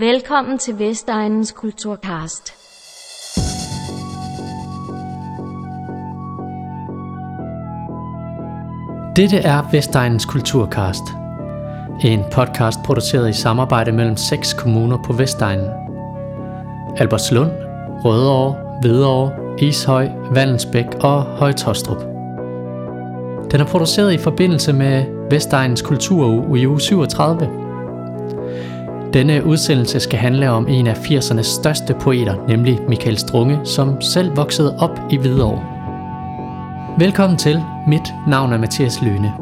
Velkommen til Vestegnens Kulturkast. Dette er Vestegnens Kulturkast. En podcast produceret i samarbejde mellem 6 kommuner på Vestegnen. Albertslund, Rødovre, Hvidovre, Ishøj, Vallensbæk og Højtostrup. Den er produceret i forbindelse med Vestegnens Kulturuge i uge 37. Denne udsendelse skal handle om en af 80'ernes største poeter, nemlig Michael Strunge, som selv voksede op i Hvidovre. Velkommen til. Mit navn er Mathias Lyne.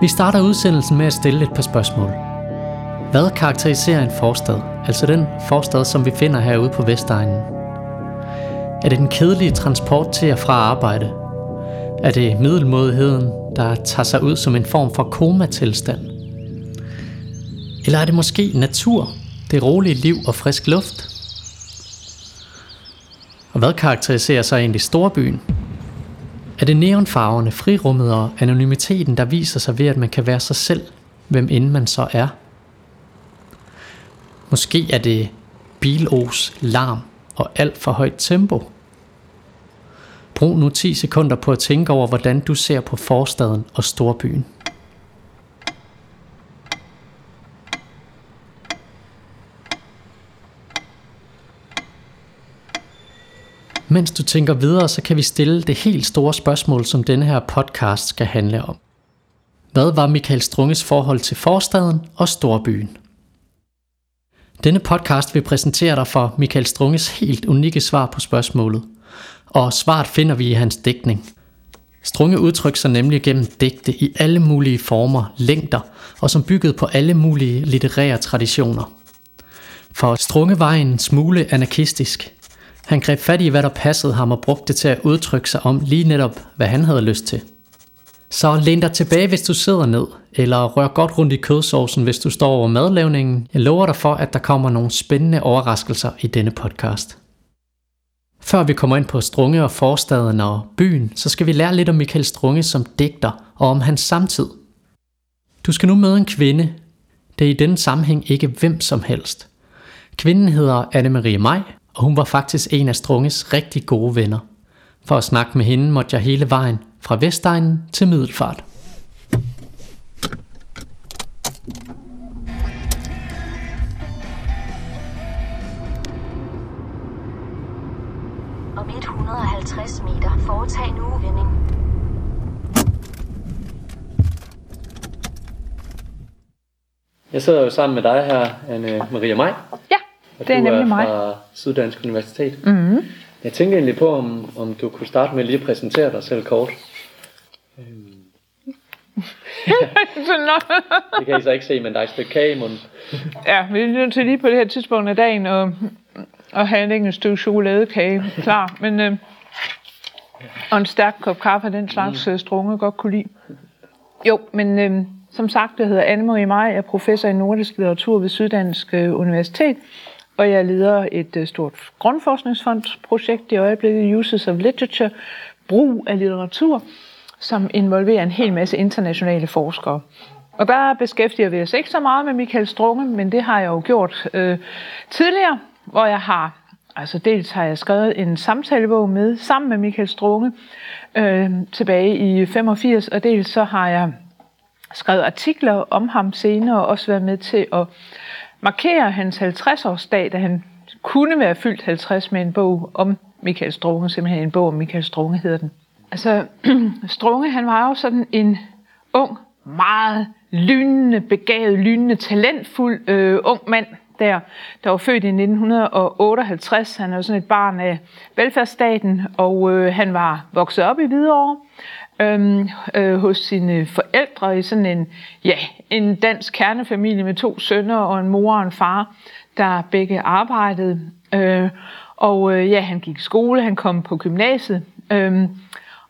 Vi starter udsendelsen med at stille et par spørgsmål. Hvad karakteriserer en forstad? Altså den forstad, som vi finder herude på Vestegnen. Er det den kedelige transport til og fra arbejde? Er det middelmådigheden, der tager sig ud som en form for komatilstand? Eller er det måske natur, det rolige liv og frisk luft? Og hvad karakteriserer så egentlig storbyen? Er det neonfarverne, frirummet og anonymiteten, der viser sig ved, at man kan være sig selv, hvem end man så er? Måske er det bilos, larm og alt for højt tempo. Brug nu 10 sekunder på at tænke over, hvordan du ser på forstaden og storbyen. Mens du tænker videre, så kan vi stille det helt store spørgsmål, som denne her podcast skal handle om. Hvad var Michael Strunges forhold til forstaden og storbyen? Denne podcast vil præsentere dig for Michael Strunges helt unikke svar på spørgsmålet. Og svaret finder vi i hans digtning. Strunge udtrykte sig nemlig gennem digte i alle mulige former, længder, og som byggede på alle mulige litterære traditioner. For Strunge var en smule anarkistisk. Han greb fat i, hvad der passede ham og brugte det til at udtrykke sig om lige netop, hvad han havde lyst til. Så læn dig tilbage, hvis du sidder ned, eller rør godt rundt i kødsovsen, hvis du står over madlavningen. Jeg lover dig for, at der kommer nogle spændende overraskelser i denne podcast. Før vi kommer ind på Strunge og forstaden og byen, så skal vi lære lidt om Michael Strunge som digter og om hans samtid. Du skal nu møde en kvinde. Det er i denne sammenhæng ikke hvem som helst. Kvinden hedder Anne-Marie Maj, og hun var faktisk en af Strunges rigtig gode venner. For at snakke med hende måtte jeg hele vejen fra Vestegnen til Middelfart. Om 150 meter foretag en uvending. Jeg sidder jo sammen med dig her, Anne-Marie Maj. Ja. Og det er nemlig mig. Fra Syddansk Universitet. Mm-hmm. Jeg tænker egentlig på, om du kunne starte med lige at præsentere dig selv kort. Det kan I så ikke se, men der er et stykke kage i munden. Ja, vi er nødt til lige på det her tidspunkt af dagen og have en stykke chokoladekage klar. Men, og en stærk kop kaffe, den slags Strunge godt kunne lide. Jo, men... Som sagt, jeg hedder Anne-Marie Maj, jeg er professor i nordisk litteratur ved Syddansk Universitet, og jeg leder et stort grundforskningsfondsprojekt i øjeblikket, Uses of Literature, brug af litteratur, som involverer en hel masse internationale forskere. Og der beskæftiger vi os ikke så meget med Michael Strunge, men det har jeg jo gjort tidligere, hvor jeg har... Altså dels har jeg skrevet en samtalebog med, sammen med Michael Strunge tilbage i 85, og dels så har jeg... skrevet artikler om ham senere og også været med til at markere hans 50-årsdag, da han kunne være fyldt 50 med en bog om Michael Strunge, simpelthen en bog om Michael Strunge hedder den. Altså Strunge, han var jo sådan en ung, meget lynende, begavet, lynende, talentfuld ung mand, der var født i 1958. Han er jo sådan et barn af velfærdsstaten, og han var vokset op i Hvidovre. Hos sine forældre i sådan en dansk kernefamilie med 2 sønner og en mor og en far, der begge arbejdede. Han gik i skole, han kom på gymnasiet.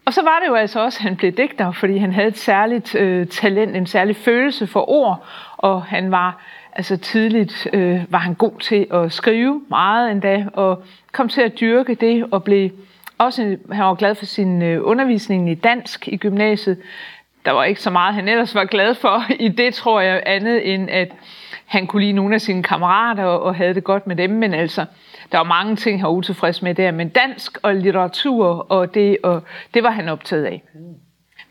Og så var det jo altså også, at han blev digter, fordi han havde et særligt talent, en særlig følelse for ord, og han var... Altså tidligt var han god til at skrive meget endda, og kom til at dyrke det, og blev også, han var glad for sin undervisning i dansk i gymnasiet. Der var ikke så meget, han ellers var glad for i det, tror jeg, andet end at han kunne lide nogle af sine kammerater og havde det godt med dem, men altså, der var mange ting, han var utilfreds med der, men dansk og litteratur, og det var han optaget af.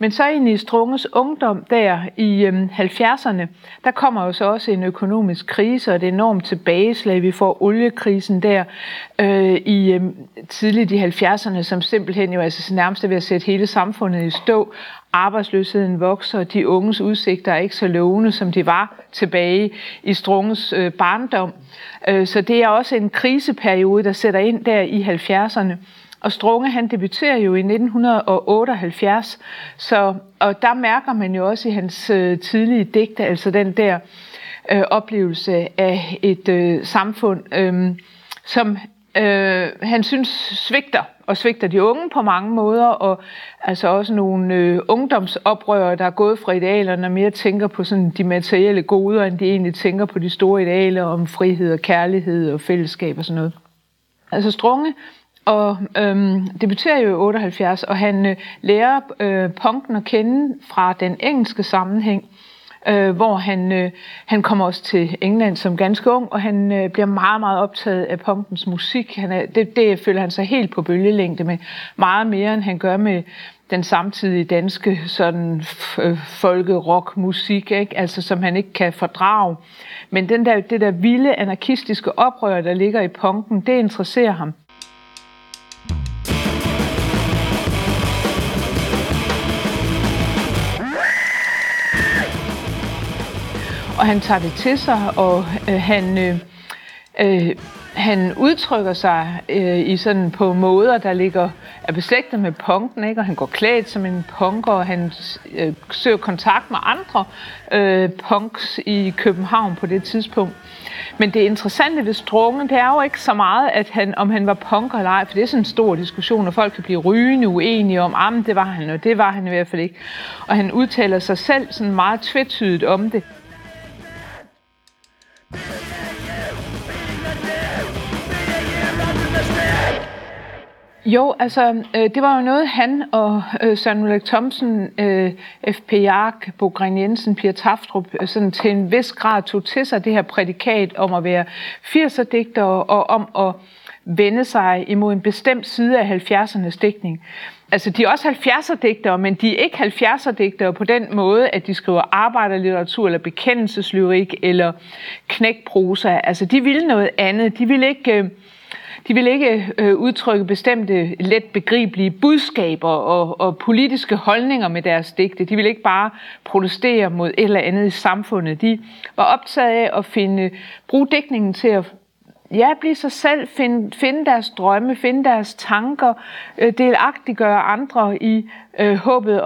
Men så ind i Strunges ungdom der i 70'erne, der kommer jo så også en økonomisk krise og et enormt tilbageslag. Vi får oliekrisen der tidligt i 70'erne, som simpelthen jo altså nærmest er ved at sætte hele samfundet i stå. Arbejdsløsheden vokser, og de unges udsigter er ikke så lovende, som de var tilbage i Strunges barndom. Så det er også en kriseperiode, der sætter ind der i 70'erne. Og Strunge, han debuterer jo i 1978, og der mærker man jo også i hans tidlige digte, altså den der oplevelse af et samfund, som han synes svigter de unge på mange måder, og altså også nogle ungdomsoprørere, der er gået fra idealerne og mere tænker på sådan de materielle goder, end de egentlig tænker på de store idealer om frihed og kærlighed og fællesskab og sådan noget. Altså Strunge debuterer jo i 78, og han lærer punken at kende fra den engelske sammenhæng, hvor han kommer også til England som ganske ung, og han bliver meget, meget optaget af punkens musik. Det føler han sig helt på bølgelængde med, meget mere end han gør med den samtidige danske sådan folkerockmusik, ikke? Altså som han ikke kan fordrage. Men det der vilde anarkistiske oprør, der ligger i punken, det interesserer ham. Og han tager det til sig, og han udtrykker sig i sådan på måder, der er beslægtet med punken, ikke? Og han går klædt som en punker, og han søger kontakt med andre punks i København på det tidspunkt. Men det interessante ved Strunge, det er jo ikke så meget, at om han var punker eller ej, for det er sådan en stor diskussion, og folk kan blive rygende uenige om, ah, men det var han, og det var han i hvert fald ikke. Og han udtaler sig selv sådan meget tvetydigt om det. Jo, altså, det var jo noget, han og Søren Ulrik Thomsen, F.P. Jac, Bo Green Jensen, Pia Tafdrup, sådan til en vis grad tog til sig det her prædikat om at være 80'er-digter og om at vende sig imod en bestemt side af 70'ernes digtning. Altså, de er også 70'er-digtere, men de er ikke 70'er-digtere på den måde, at de skriver arbejderlitteratur eller bekendelseslyrik eller knækprosa. Altså, de ville noget andet. De ville ikke udtrykke bestemte, let begribelige budskaber og politiske holdninger med deres digte. De ville ikke bare protestere mod et eller andet i samfundet. De var optaget af at bruge digtningen til at blive sig selv, finde deres drømme, finde deres tanker, delagtiggøre andre i håbet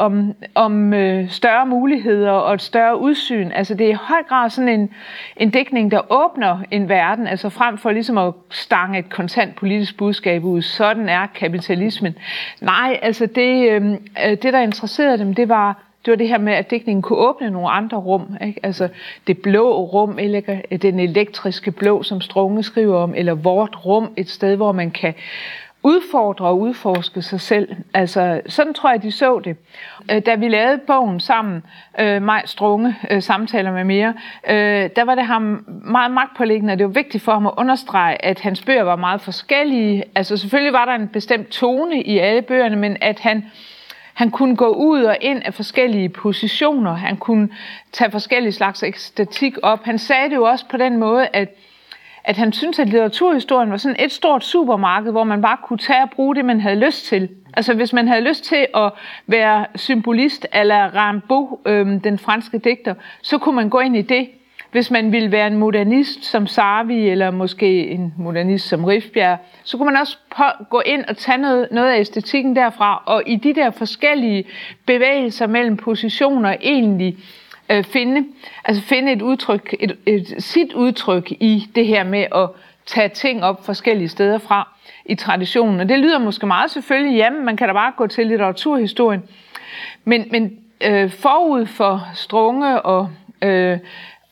om større muligheder og et større udsyn. Altså det er i høj grad sådan en digtning, der åbner en verden, altså frem for ligesom at stange et kontant politisk budskab ud. Sådan er kapitalismen. Nej, altså det der interesserede dem, det var det her med, at digtningen kunne åbne nogle andre rum, ikke? Altså det blå rum, eller den elektriske blå, som Strunge skriver om, eller vort rum, et sted, hvor man kan udfordre og udforske sig selv. Altså sådan tror jeg, de så det. Da vi lavede bogen sammen, Maj Strunge, samtaler med mere, der var det ham meget magtpåliggende, og det var vigtigt for ham at understrege, at hans bøger var meget forskellige. Altså selvfølgelig var der en bestemt tone i alle bøgerne, men at han kunne gå ud og ind af forskellige positioner. Han kunne tage forskellige slags æstetik op. Han sagde det jo også på den måde, at han syntes, at litteraturhistorien var sådan et stort supermarked, hvor man bare kunne tage og bruge det, man havde lyst til. Altså hvis man havde lyst til at være symbolist eller Rimbaud, den franske digter, så kunne man gå ind i det. Hvis man ville være en modernist som Sarvi, eller måske en modernist som Rifbjerg, så kunne man også gå ind og tage noget af æstetikken derfra, og i de der forskellige bevægelser mellem positioner egentlig finde et udtryk, sit udtryk i det her med at tage ting op forskellige steder fra i traditionen. Og det lyder måske meget selvfølgelig, jamen man kan da bare gå til litteraturhistorien, men forud for Strunge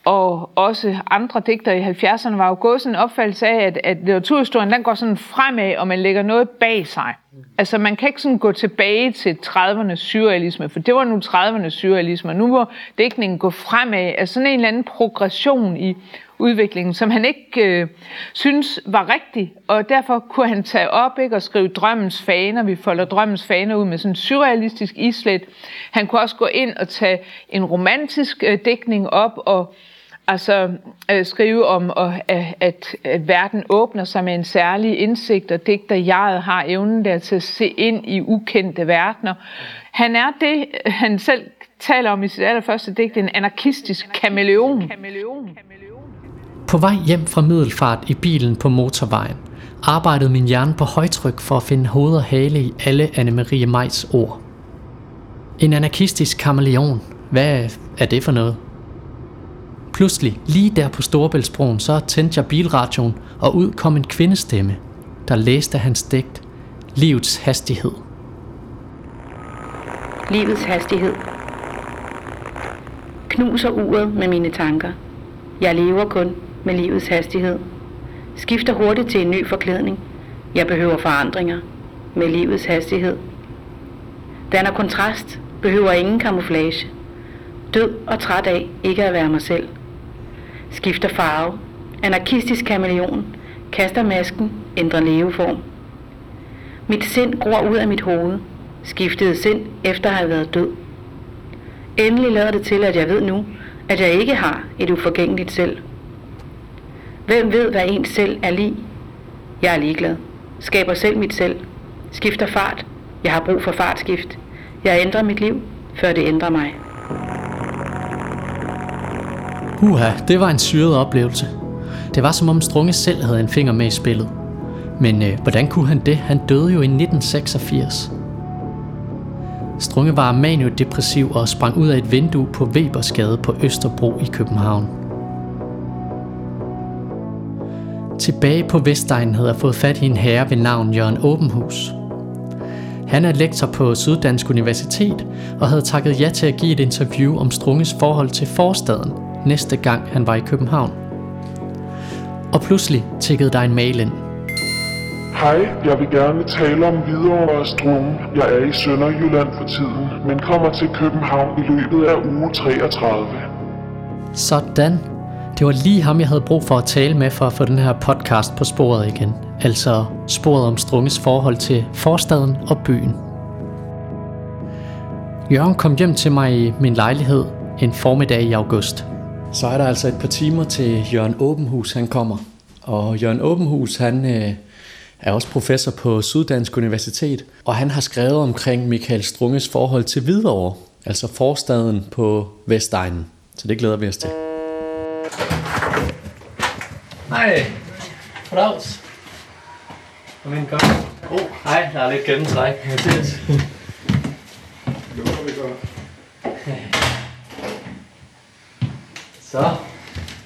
og også andre digtere i 70'erne var jo gået sådan en opfattelse af, at litteraturhistorien den går sådan fremad, og man lægger noget bag sig. Altså man kan ikke sådan gå tilbage til 30'ernes surrealisme, for det var nu 30'ernes surrealisme, og nu må digtningen gå fremad. Altså sådan en eller anden progression i udviklingen, som han ikke synes var rigtig, og derfor kunne han tage op, ikke, og skrive drømmens faner. Vi folder drømmens faner ud med sådan en surrealistisk islet. Han kunne også gå ind og tage en romantisk digtning op og altså skrive om, at verden åbner sig med en særlig indsigt, og digter jeget har evnen der til at se ind i ukendte verdener. Han er det, han selv taler om i sit allerførste digt, en anarkistisk kameleon. På vej hjem fra Middelfart i bilen på motorvejen, arbejdede min hjerne på højtryk for at finde hoved og hale i alle Anne-Marie Majs ord. En anarkistisk kameleon, hvad er det for noget? Pludselig, lige der på Storebæltsbroen, så tændte jeg bilradioen, og ud kom en kvindestemme, der læste hans digt, Livets hastighed. Livets hastighed. Knuser uret med mine tanker. Jeg lever kun med livets hastighed. Skifter hurtigt til en ny forklædning. Jeg behøver forandringer med livets hastighed. Danner kontrast, behøver ingen kamuflage. Død og træt af ikke at være mig selv. Skifter farve. Anarkistisk kameleon. Kaster masken. Ændrer leveform. Mit sind gror ud af mit hoved. Skiftede sind efter at have været død. Endelig lader det til, at jeg ved nu, at jeg ikke har et uforgængeligt selv. Hvem ved, hvad ens selv er lig? Jeg er ligeglad. Skaber selv mit selv. Skifter fart. Jeg har brug for fartskift. Jeg ændrer mit liv, før det ændrer mig. Uha, det var en syret oplevelse. Det var som om Strunge selv havde en finger med i spillet. Men hvordan kunne han det? Han døde jo i 1986. Strunge var maniodepressiv og sprang ud af et vindue på Webersgade på Østerbro i København. Tilbage på Vestegnen havde jeg fået fat i en herre ved navn Jørgen Aabenhus. Han er lektor på Syddansk Universitet og havde takket ja til at give et interview om Strunges forhold til forstaden, næste gang han var i København. Og pludselig tikkede der en mail ind. Hej, jeg vil gerne tale om Hvidovre og Strunge. Jeg er i Sønderjylland for tiden, men kommer til København i løbet af uge 33. Sådan. Det var lige ham, jeg havde brug for at tale med for at få den her podcast på sporet igen. Altså sporet om Strunges forhold til forstaden og byen. Jørgen kom hjem til mig i min lejlighed en formiddag i august. Så er der altså et par timer til Jørgen Aabenhus, han kommer. Og Jørgen Aabenhus, han er også professor på Syddansk Universitet, og han har skrevet omkring Michael Strunges forhold til Hvidovre, altså forstaden på Vestegnen. Så det glæder vi os til. Hej. Goddags. Kom ind, kom. Hej, der er lidt gennemtræk. Mathias.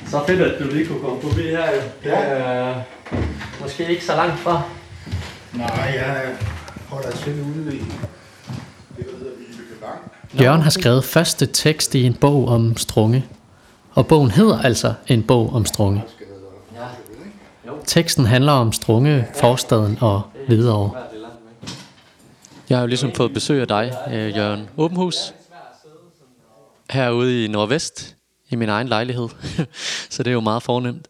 Så fedt, at du lige kunne komme forbi her. Ja. Måske ikke så langt fra. Nej, jeg holder selv ude i det, der hedder Vildebevang. Jørgen har skrevet første tekst i en bog om Strunge. Og bogen hedder altså En bog om Strunge. Ja. Teksten handler om Strunge, forstaden og Hvidovre. Jeg har jo ligesom fået besøg af dig, Jørgen Aabenhus, herude i Nordvest, i min egen lejlighed. Så det er jo meget fornemt.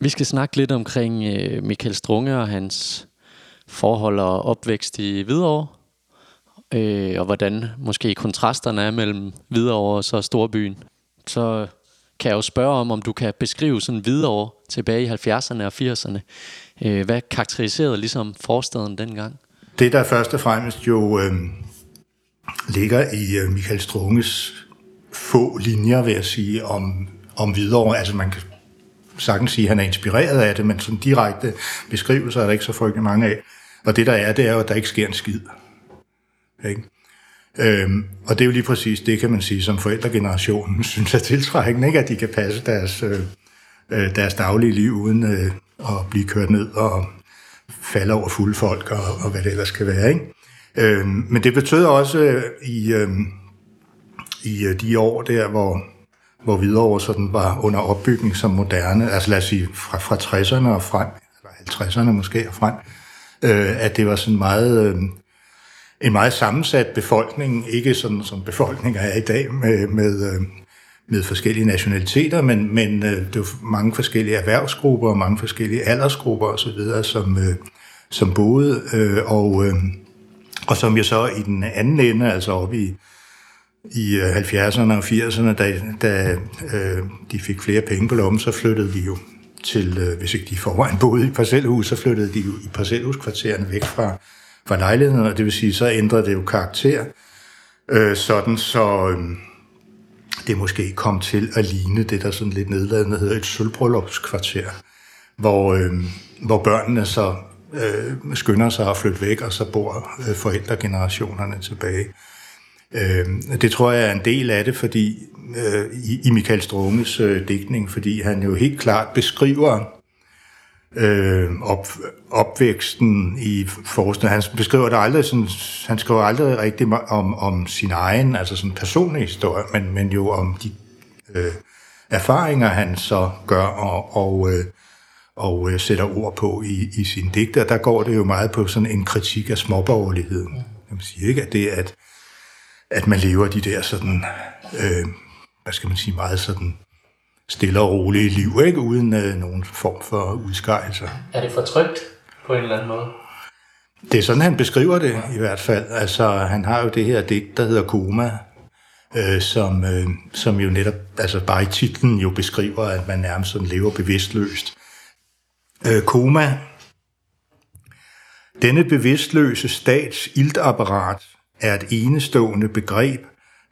Vi skal snakke lidt omkring Michael Strunge og hans forhold og opvækst i Hvidovre, og hvordan måske kontrasterne er mellem Hvidovre og så storbyen. Så kan jeg jo spørge om du kan beskrive sådan Hvidovre tilbage i 70'erne og 80'erne. Hvad karakteriserede ligesom forstaden dengang? Det, der først og fremmest jo ligger i Michael Strunges få linjer, vil jeg sige, om Hvidovre, altså man kan sagtens sige, at han er inspireret af det, men sådan direkte beskrivelser er der ikke så frygtelig mange af. Og det der er, det er jo, at der ikke sker en skid. Ikke? Og det er jo lige præcis det, kan man sige, som forældregenerationen synes er tiltrækkende, ikke? At de kan passe deres daglige liv uden at blive kørt ned og falde over fulde folk og hvad det ellers kan være. Ikke? Men det betød også i de år der, hvor Hvidovre sådan var under opbygning som moderne, altså lad os sige fra 60'erne og frem, eller 50'erne måske og frem, at det var sådan meget, en meget sammensat befolkning, ikke sådan som befolkninger er i dag med, med, med forskellige nationaliteter, men det var mange forskellige erhvervsgrupper og mange forskellige aldersgrupper osv., som boede, og som jeg så i den anden ende, altså oppe i 70'erne og 80'erne, da de fik flere penge på lommen, så flyttede de jo til, hvis ikke de forvejen boede i parcelhus, så flyttede de jo i parcelhuskvarteren væk fra lejligheden, og det vil sige, så ændrede det jo karakter, sådan så det måske kom til at ligne det, der sådan lidt nedladende hedder et sølvbryllupskvarter, hvor børnene så skynder sig at flytte væk, og så bor forældregenerationerne tilbage. Det tror jeg er en del af det, fordi i Michael Strunges digtning, fordi han jo helt klart beskriver opvæksten i forskning. Han beskriver det aldrig sådan, han skriver aldrig rigtig om sin egen, altså sådan personlig historie, men jo om de erfaringer, han så gør og sætter ord på i sine digter. Der går det jo meget på sådan en kritik af småborgerligheden. Man siger ikke, at det er, at man lever de der sådan, hvad skal man sige, meget sådan stille og rolige liv, ikke? Uden nogen form for udskejelser. Er det fortrykt på en eller anden måde? Det er sådan, han beskriver det i hvert fald. Altså, han har jo det her digt, der hedder Koma, som jo netop, altså bare i titlen jo beskriver, at man nærmest sådan lever bevidstløst. Koma. Denne bevidstløse stats iltapparat er et enestående begreb,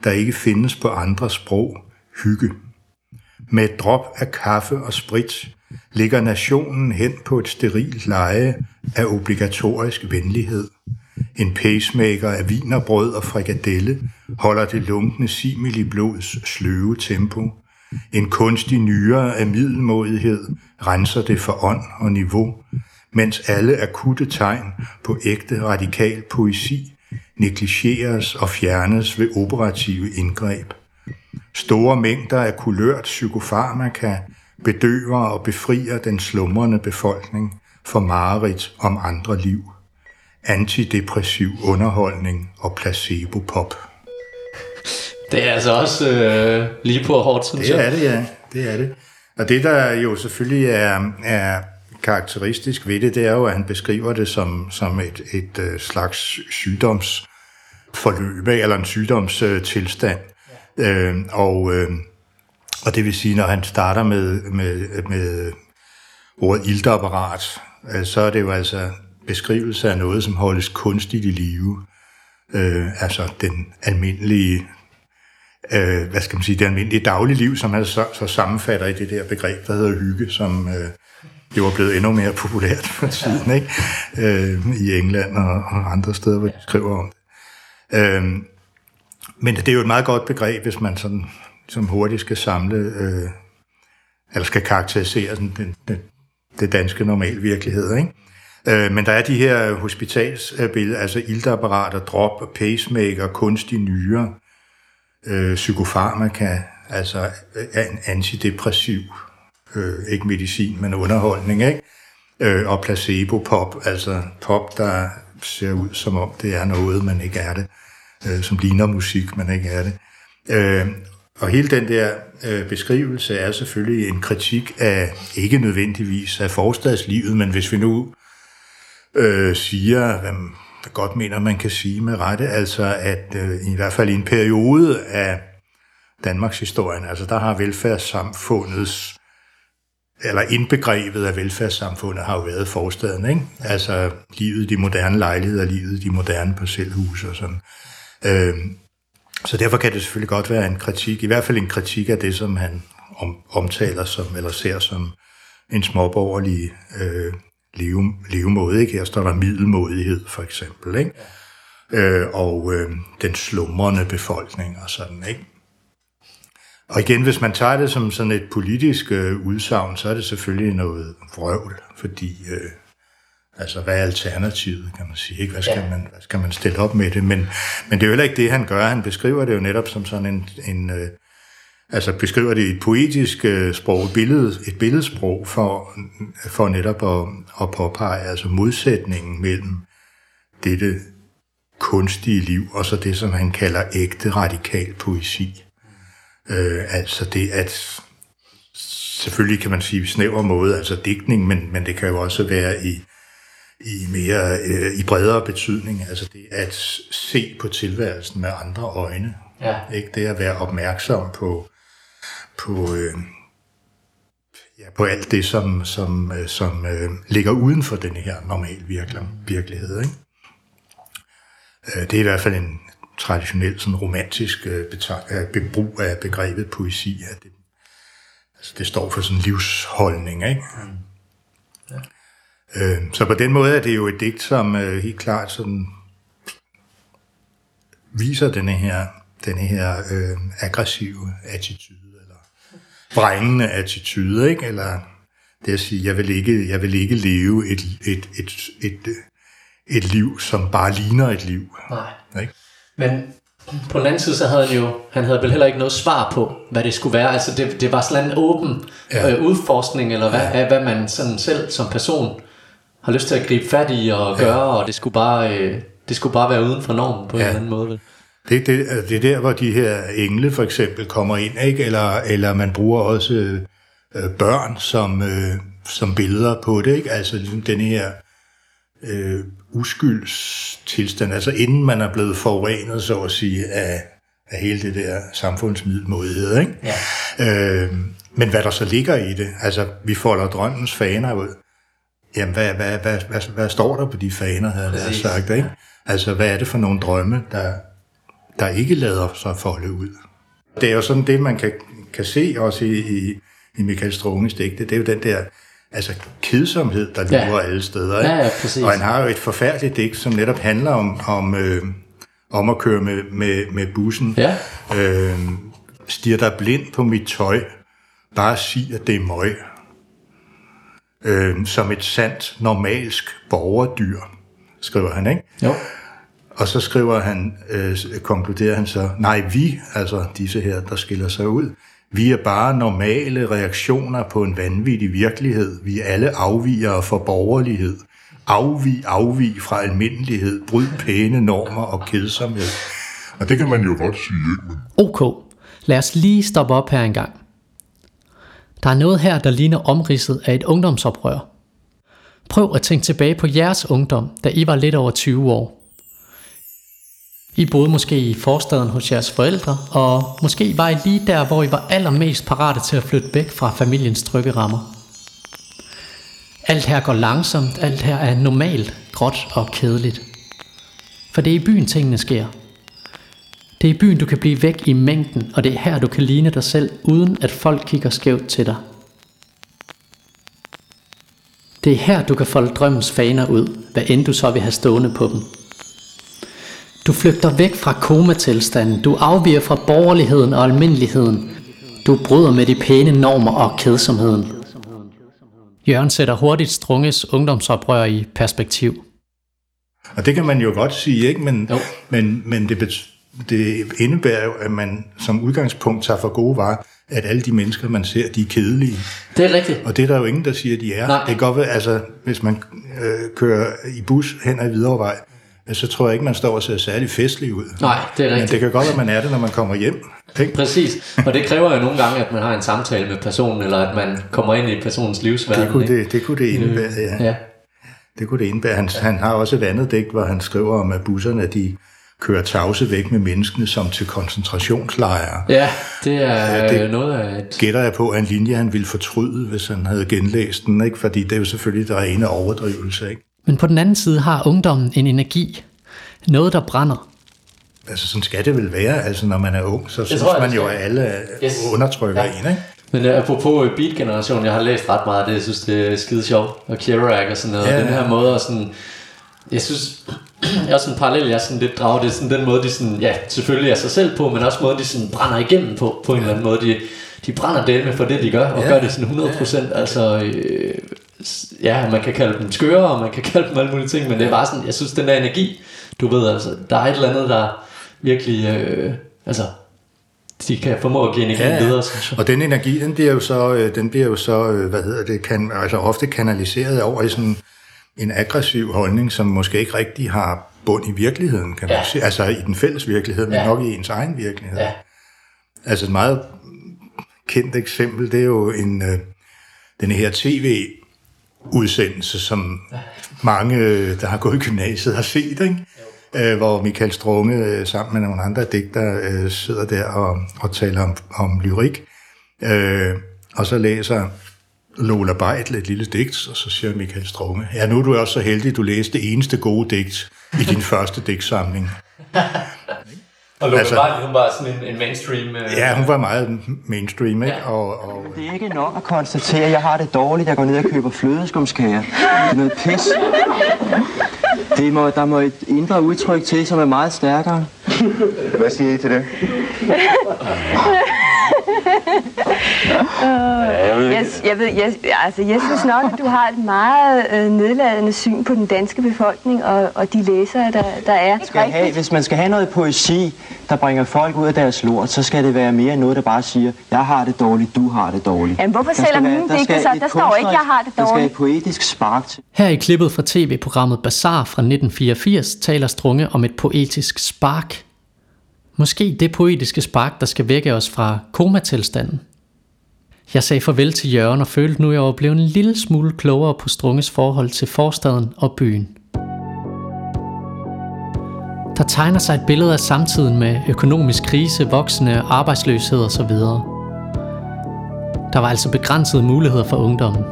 der ikke findes på andre sprog, hygge. Med et drop af kaffe og sprit ligger nationen hen på et sterilt leje af obligatorisk venlighed. En pacemaker af vinerbrød og frikadelle holder det lunkne simili blods sløve tempo. En kunstig nyre af middelmådighed renser det for ånd og niveau, mens alle akutte tegn på ægte radikal poesi negligeres og fjernes ved operative indgreb. Store mængder af kulørt psykofarmaka bedøver og befrier den slumrende befolkning for mareridt om andre liv. Antidepressiv underholdning og placebo-pop. Det er altså også lige på hårdt, synes jeg. Det er det, ja. Det er det. Og det, der jo selvfølgelig er karakteristisk ved det, det er jo, at han beskriver det som et slags sygdomsforløb, eller en sygdomstilstand. Og det vil sige, når han starter med ordet iltapparat, så er det jo altså beskrivelse af noget, som holdes kunstigt i live. Altså den almindelige, hvad skal man sige, det almindelige dagligliv, som han så sammenfatter i det der begreb, der hedder hygge, som det var blevet endnu mere populært for tiden, ikke? I England og andre steder, hvor de skriver om det. Men det er jo et meget godt begreb, hvis man sådan, som hurtigt skal samle, eller skal karakterisere sådan, det danske normalvirkelighed, ikke? Men der er de her hospitalsbilleder, altså iltapparater, drop, pacemaker, kunstige nyre, psykofarmaka, altså antidepressiv, ikke medicin, men underholdning, ikke? Og placebo-pop, altså pop, der ser ud som om det er noget, man ikke er det, som ligner musik, man ikke er det. Og hele den der beskrivelse er selvfølgelig en kritik af, ikke nødvendigvis af forstadslivet, men hvis vi nu siger, hvad man godt mener, man kan sige med rette, altså at i hvert fald i en periode af Danmarks historien, altså der har velfærdssamfundets, eller indbegrebet af velfærdssamfundet har jo været forstaden, ikke? Altså livet i de moderne lejligheder, livet i de moderne parcelhuse og sådan. Så derfor kan det selvfølgelig godt være en kritik, i hvert fald en kritik af det, som han omtaler som, eller ser som en småborgerlig levemåde, ikke? Her står der middelmådighed, for eksempel, ikke? Og den slumrende befolkning og sådan, ikke? Og igen, hvis man tager det som sådan et politisk udsagn, så er det selvfølgelig noget vrøvl, fordi altså hvad er alternativet, kan man sige, ikke? Hvad skal man stille op med det? Men det er jo heller ikke det, han gør. Han beskriver det jo netop som sådan en altså beskriver det i et poetisk sprog, et billedsprog for netop at påpege altså modsætningen mellem dette kunstige liv og så det, som han kalder ægte radikal poesi. Altså det at, selvfølgelig kan man sige snæver måde, altså digtning, men det kan jo også være i mere i bredere betydning, altså det at se på tilværelsen med andre øjne, ikke? Det at være opmærksom på alt det som ligger uden for den her normal virkelighed, ikke? Det er i hvert fald en traditionel sådan romantisk brug af begrebet poesi, at det, altså det står for sådan livsholdning, ikke? Ja. Så på den måde er det jo et digt, som helt klart sådan viser denne her aggressive attitude, eller brændende attitude, ikke? Eller det at sige, jeg vil ikke leve et liv, som bare ligner et liv. Nej. Ikke? Men på den anden side, så havde han havde vel heller ikke noget svar på, hvad det skulle være. Altså det var sådan en åben udforskning, eller hvad man sådan selv som person har lyst til at gribe fat i og gøre, og det skulle bare være uden for normen på en eller anden måde. Det er der, hvor de her engle for eksempel kommer ind, ikke? Eller man bruger også børn som billeder på det, ikke? Altså ligesom den her uskyldstilstand, altså inden man er blevet forurenet, så at sige, af hele det der samfundsmiddelmodighed, ikke? Ja. Men hvad der så ligger i det, altså vi folder drømmens faner ud, jamen hvad står der på de faner, havde jeg sagt, ikke? Altså hvad er det for nogle drømme, der ikke lader sig folde ud? Det er jo sådan det, man kan se også i Michael Strunges digte, det er jo den der altså kedsomhed, der lurer alle steder. Ikke? Ja, og han har jo et forfærdeligt digt, som netop handler om at køre med bussen. Ja. Stiger der blind på mit tøj, bare sig, at det er møg. Som et sandt, normalsk borgerdyr, skriver han, ikke? Jo. Og så skriver han, konkluderer han så, nej, vi, altså disse her, der skiller sig ud, vi er bare normale reaktioner på en vanvittig virkelighed. Vi er alle afvigere for borgerlighed. Afvig fra almindelighed. Bryd pæne normer og kedsomhed. Og det kan man jo godt sige, ikke? Okay, lad os lige stoppe op her en gang. Der er noget her, der ligner omridset af et ungdomsoprør. Prøv at tænke tilbage på jeres ungdom, da I var lidt over 20 år. I boede måske i forstaden hos jeres forældre, og måske var I lige der, hvor I var allermest parate til at flytte væk fra familiens trygge rammer. Alt her går langsomt, alt her er normalt, gråt og kedeligt. For det er i byen, tingene sker. Det er i byen, du kan blive væk i mængden, og det er her, du kan ligne dig selv, uden at folk kigger skævt til dig. Det er her, du kan folde drømmens faner ud, hvad end du så vil have stående på dem. Du flygter væk fra komatilstanden, du afviger fra borgerligheden og almindeligheden. Du bryder med de pæne normer og kedsomheden. Jørgen sætter hurtigt Strunges ungdomsoprør i perspektiv. Og det kan man jo godt sige, ikke? Men det indebærer jo, at man som udgangspunkt tager for gode varer, at alle de mennesker, man ser, de er kedelige. Det er rigtigt. Og det er der jo ingen, der siger, de er. Nej. Det kan godt være, altså, hvis man kører i bus hen ad Hvideårevej, så tror jeg ikke, man står og ser særlig festlig ud. Nej, det er rigtigt. Men det kan godt være, man er det, når man kommer hjem. Ikke? Præcis, og det kræver jo nogle gange, at man har en samtale med personen, eller at man kommer ind i personens livsverden. Det kunne det indebære, ja. Det kunne det indebære. Han har også et andet digt, hvor han skriver om, at busserne, de kører tavse væk med menneskene som til koncentrationslejre. Ja, det er det noget af et... gætter jeg på, en linje, han ville fortryde, hvis han havde genlæst den, ikke? Fordi det er jo selvfølgelig der ene overdrivelse, ikke? Men på den anden side har ungdommen en energi. Noget, der brænder. Altså, sådan skal det vel være. Altså, når man er ung, så synes man jo, at alle undertrykker en, ikke? Men apropos beat-generationen, jeg har læst ret meget af det. Jeg synes, det er skide sjovt. Og Kerouac og sådan noget. Den her måde, og sådan... Jeg synes, også en parallel, jeg sådan lidt drager. Det er sådan den måde, de sådan... Ja, selvfølgelig er sig selv på, men også måde, de sådan brænder igennem på. På en eller anden måde. De brænder dælme for det, de gør. Og gør det sådan 100%. Altså... ja, man kan kalde dem skøre, og man kan kalde dem alle mulige ting, men det er bare sådan, jeg synes, den der energi, du ved, altså, der er et eller andet, der virkelig, altså, de kan formå at give energi videre. Og den energi, den bliver jo så, altså ofte kanaliseret over i sådan en aggressiv holdning, som måske ikke rigtig har bund i virkeligheden, kan man sige, altså i den fælles virkelighed, men nok i ens egen virkelighed. Altså et meget kendt eksempel, det er jo den her tv-udsendelse, som mange, der har gået i gymnasiet, har set, ikke? Hvor Michael Strunge sammen med nogle andre digtere sidder der og taler om lyrik. Og så læser Lola Bejtel et lille digt, og så siger Michael Strunge, ja, nu er du også så heldig, du læste det eneste gode digt i din første digtsamling. Og Lola Bejtel, hun var sådan en mainstream... Ja, hun var meget mainstream, ikke? Ja. Og det er ikke nok at konstatere, at jeg har det dårligt, jeg går ned og køber flødeskumskager. Det er noget pis. Der må et indre udtryk til, som er meget stærkere. Hvad siger I til det? Jeg synes nok, at du har et meget nedladende syn på den danske befolkning og de læsere, der er. Hvis man skal have noget poesi, der bringer folk ud af deres lort, så skal det være mere end noget, der bare siger, jeg har det dårligt, du har det dårligt. Jamen hvorfor sælger mine digte så? Der står ikke, jeg har det dårligt. Der skal et poetisk spark til. Her i klippet fra tv-programmet Bazaar fra 1984 taler Strunge om et poetisk spark. Måske det poetiske spark, der skal vække os fra komatilstanden. Jeg sagde farvel til Jørgen og følte nu, at jeg var blevet en lille smule klogere på Strunges forhold til forstaden og byen. Der tegner sig et billede af samtiden med økonomisk krise, voksende arbejdsløshed osv. Der var altså begrænsede muligheder for ungdommen.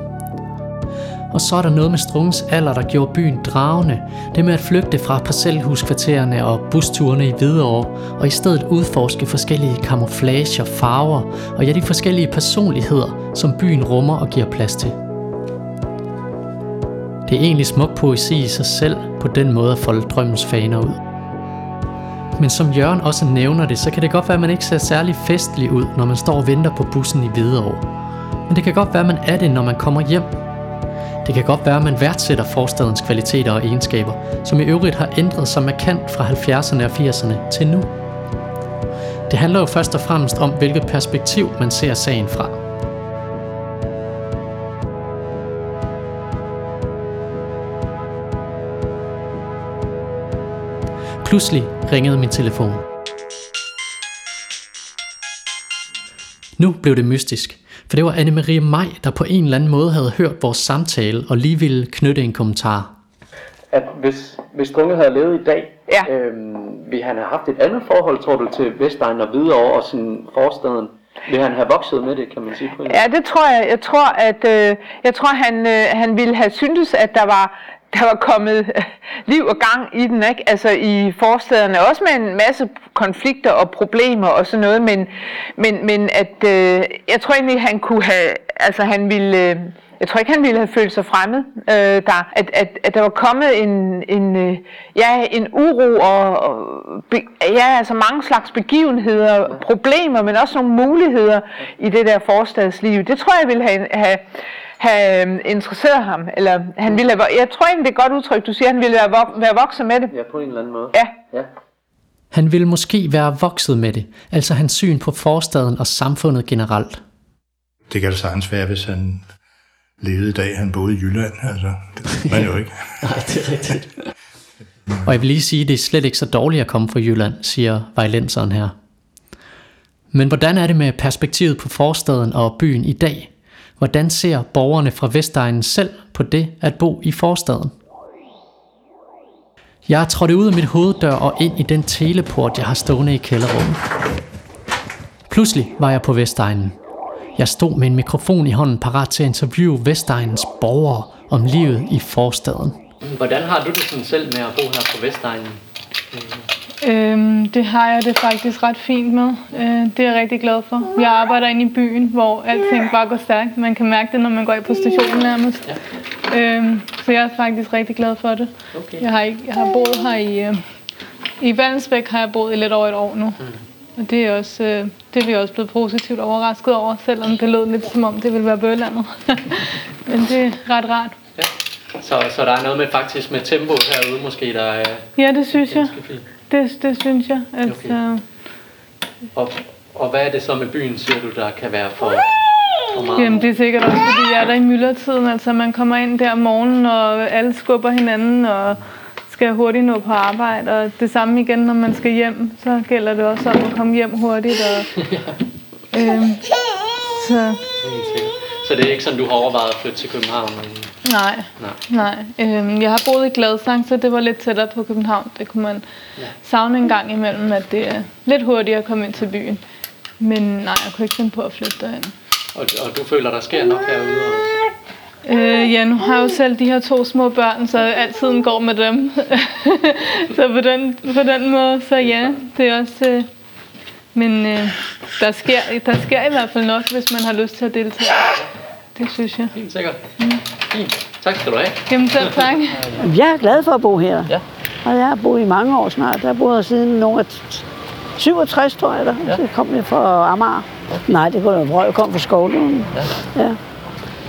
Og så er der noget med Strunges alder, der gjorde byen dragende. Det med at flygte fra parcelhuskvartererne og busturene i Hvideåre, og i stedet udforske forskellige kamuflager, farver og de forskellige personligheder, som byen rummer og giver plads til. Det er egentlig smuk poesi i sig selv, på den måde at folde drømmens faner ud. Men som Jørgen også nævner det, så kan det godt være, at man ikke ser særlig festlig ud, når man står og venter på bussen i Hvideåre. Men det kan godt være, at man er det, når man kommer hjem. Det kan godt være, at man værdsætter forstadens kvaliteter og egenskaber, som i øvrigt har ændret sig markant fra 70'erne og 80'erne til nu. Det handler jo først og fremmest om, hvilket perspektiv man ser sagen fra. Pludselig ringede min telefon. Nu blev det mystisk. For det var Anne-Marie Maj, der på en eller anden måde havde hørt vores samtale og lige ville knytte en kommentar. At hvis Strunge havde levet i dag, ja. Ville han have haft et andet forhold, tror du, til Vestegnen og Hvidovre og sin forstaden? Vil han have vokset med det, kan man sige? På en måde? Ja, det tror jeg. Jeg tror, han ville have syntes, at der var kommet liv og gang i den, ikke? Altså i forstederne, også med en masse konflikter og problemer og sådan noget, men jeg tror egentlig, han kunne have, altså han ville, jeg tror ikke, han ville have følt sig fremmed, der var kommet en uro og mange slags begivenheder, problemer, men også nogle muligheder i det der forstadsliv. Det tror jeg ville have interesseret ham, eller han ville have, jeg tror egentlig, det er et godt udtryk, du siger, han ville være vokset med det. Ja, på en eller anden måde. Ja. Han ville måske være vokset med det, altså hans syn på forstaden og samfundet generelt. Det kan da sagtens være, hvis han levede i dag, han boede i Jylland, altså, det man jo ikke. Nej, det er rigtigt. Og jeg vil lige sige, det er slet ikke så dårligt at komme fra Jylland, siger vejlenseren her. Men hvordan er det med perspektivet på forstaden og byen i dag? Hvordan ser borgerne fra Vestegnen selv på det at bo i forstaden? Jeg trådte ud af mit hoveddør og ind i den teleport, jeg har stående i kælderrummet. Pludselig var jeg på Vestegnen. Jeg stod med en mikrofon i hånden parat til at interviewe Vestegnens borgere om livet i forstaden. Hvordan har du det sådan selv med at bo her på Vestegnen? Det har jeg det faktisk ret fint med. Det er jeg rigtig glad for. Jeg arbejder inde i byen, hvor alting bare går stærkt. Man kan mærke det, når man går ind på stationen nærmest. Ja. Så jeg er faktisk rigtig glad for det. Okay. Jeg har boet her i Vallensbæk, har jeg boet i lidt over et år nu. Og det er også det er vi også blevet positivt overrasket over, selvom det lød lidt som om det ville være bøgelandet. Men det er ret rart. Ja. Så der er noget med faktisk med tempo herude måske, der er... Ja, det synes jeg. Det synes jeg. Altså... Okay. Og hvad er det så med byen, siger du, der kan være for meget? Jamen det er sikkert også, fordi jeg er der i myldretiden. Altså man kommer ind der om morgenen, og alle skubber hinanden, og skal jeg hurtigt nå på arbejde, og det samme igen, når man skal hjem, så gælder det også om at komme hjem hurtigt. Og, så det er ikke sådan, du har overvejet at flytte til København? Nej. Jeg har boet i Gladsang, så det var lidt tættere på København. Det kunne man savne en gang imellem, at det er lidt hurtigere at komme ind til byen. Men nej, jeg kunne ikke finde på at flytte derind. Og du føler, der sker nok herude? Ja, nu har jeg jo selv de her 2 små børn, så altid går med dem. Så på den måde, så ja, det er også... Men der sker i hvert fald nok, hvis man har lyst til at deltage. Det synes jeg. Helt sikkert. Fint. Tak skal du have. Jamen selv tak. Jeg er glad for at bo her. Ja. Og jeg har boet i mange år snart. Jeg har boet siden nogle 67, tror jeg. Ja. Så kom jeg fra Amager. Ja. Nej, det kunne jeg prøve. Jeg kom fra Skovlund. Ja.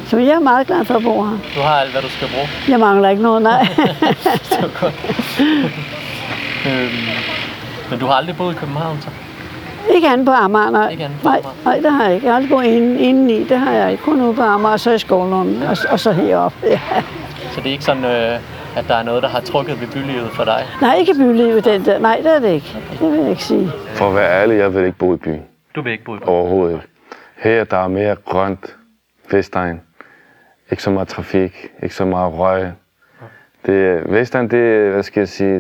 Så jeg er meget glad for at bo her. Du har alt, hvad du skal bruge. Jeg mangler ikke noget, nej. Det var godt. Men du har aldrig boet i København, så? Ikke andet på Amager, nej. Nej, det har jeg ikke. Jeg har aldrig boet indeni, det har jeg ikke. Kun ude på Amager, så i Skovlund, og så heroppe. Ja. Så det er ikke sådan, at der er noget, der har trukket ved bylivet for dig? Nej, ikke bylivet den der. Nej, det er det ikke. Okay. Det vil jeg ikke sige. For at være ærlig, jeg vil ikke bo i byen. Du vil ikke bo i byen? Overhovedet ikke. Her, der er mere grønt, Vestegn. Ikke så meget trafik, ikke så meget røg. Det, Vestegn, det, hvad skal jeg sige,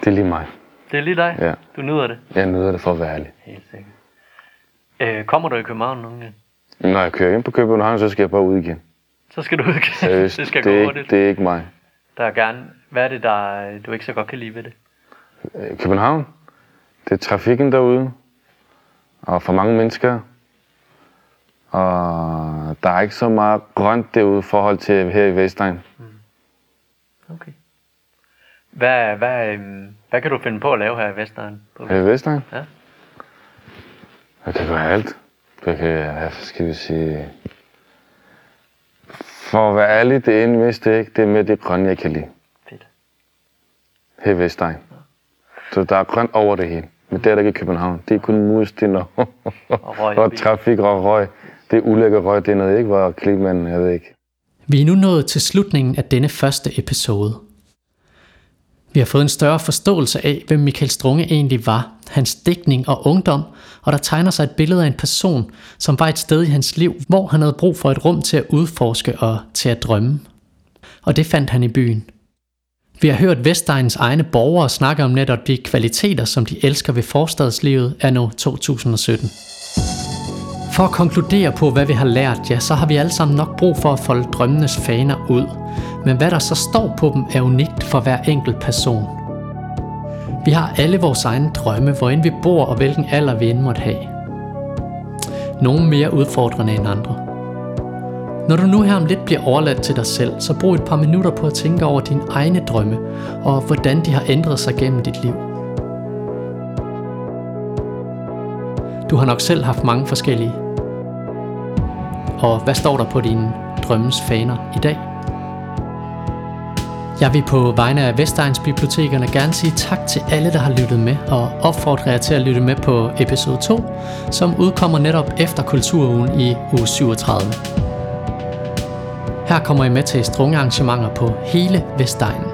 det er lige mig. Det er lige dig? Ja. Du nyder det? Jeg nyder det for at være ærlig. Helt sikkert. Kommer du i København nogle gange? Når jeg kører ind på København, så skal jeg bare ud igen. Så skal du ud igen? Seriøst, det skal gå hurtigt. Det er ikke mig. Der er gerne... Hvad er det, der du ikke så godt kan lide ved det? København? Det er trafikken derude. Og for mange mennesker. Og der er ikke så meget grønt derude i forhold til her i Vestegn. Okay. Hvad kan du finde på at lave her i Vestegn? Her i Vestegn? Ja. Jeg kan gøre alt. Jeg kan, for at være ærlig, det ene vidste jeg ikke. Det er mere det grønne, jeg kan lide. Fedt. Her i Vestegn. Ja. Så der er grønt over det hele. Men det er der ikke i København. Det er kun murstiner og trafik og røg. Det er ulækker røg. Det er noget, jeg ikke var klimanden. Jeg ved ikke. Vi er nu nået til slutningen af denne første episode. Vi har fået en større forståelse af, hvem Michael Strunge egentlig var, hans digtning og ungdom, og der tegner sig et billede af en person, som var et sted i hans liv, hvor han havde brug for et rum til at udforske og til at drømme. Og det fandt han i byen. Vi har hørt Vestegns egne borgere snakke om netop de kvaliteter, som de elsker ved forstadslivet anno 2017. For at konkludere på, hvad vi har lært, ja, så har vi alle sammen nok brug for at folde drømmenes faner ud. Men hvad der så står på dem, er unikt for hver enkelt person. Vi har alle vores egne drømme, hvorinde vi bor og hvilken alder vi end måtte have. Nogle mere udfordrende end andre. Når du nu her om lidt bliver overladt til dig selv, så brug et par minutter på at tænke over dine egne drømme, og hvordan de har ændret sig gennem dit liv. Du har nok selv haft mange forskellige. Og hvad står der på dine drømmes faner i dag? Jeg vil på vegne af Vestegns Bibliotekerne gerne sige tak til alle, der har lyttet med, og opfordrer jer til at lytte med på episode 2, som udkommer netop efter Kulturugen i uge 37. Her kommer I med til Strunge-arrangementer på hele Vestegnen.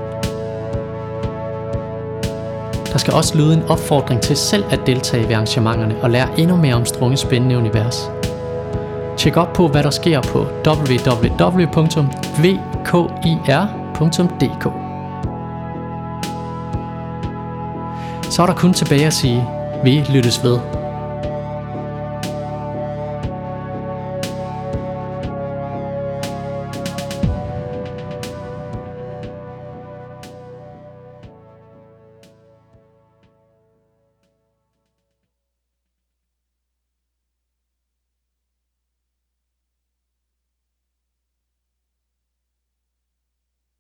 Der skal også lyde en opfordring til selv at deltage ved arrangementerne og lære endnu mere om Strunges spændende univers. Tjek op på, hvad der sker på www.vkir.dk. Så er der kun tilbage at sige, vi lyttes ved.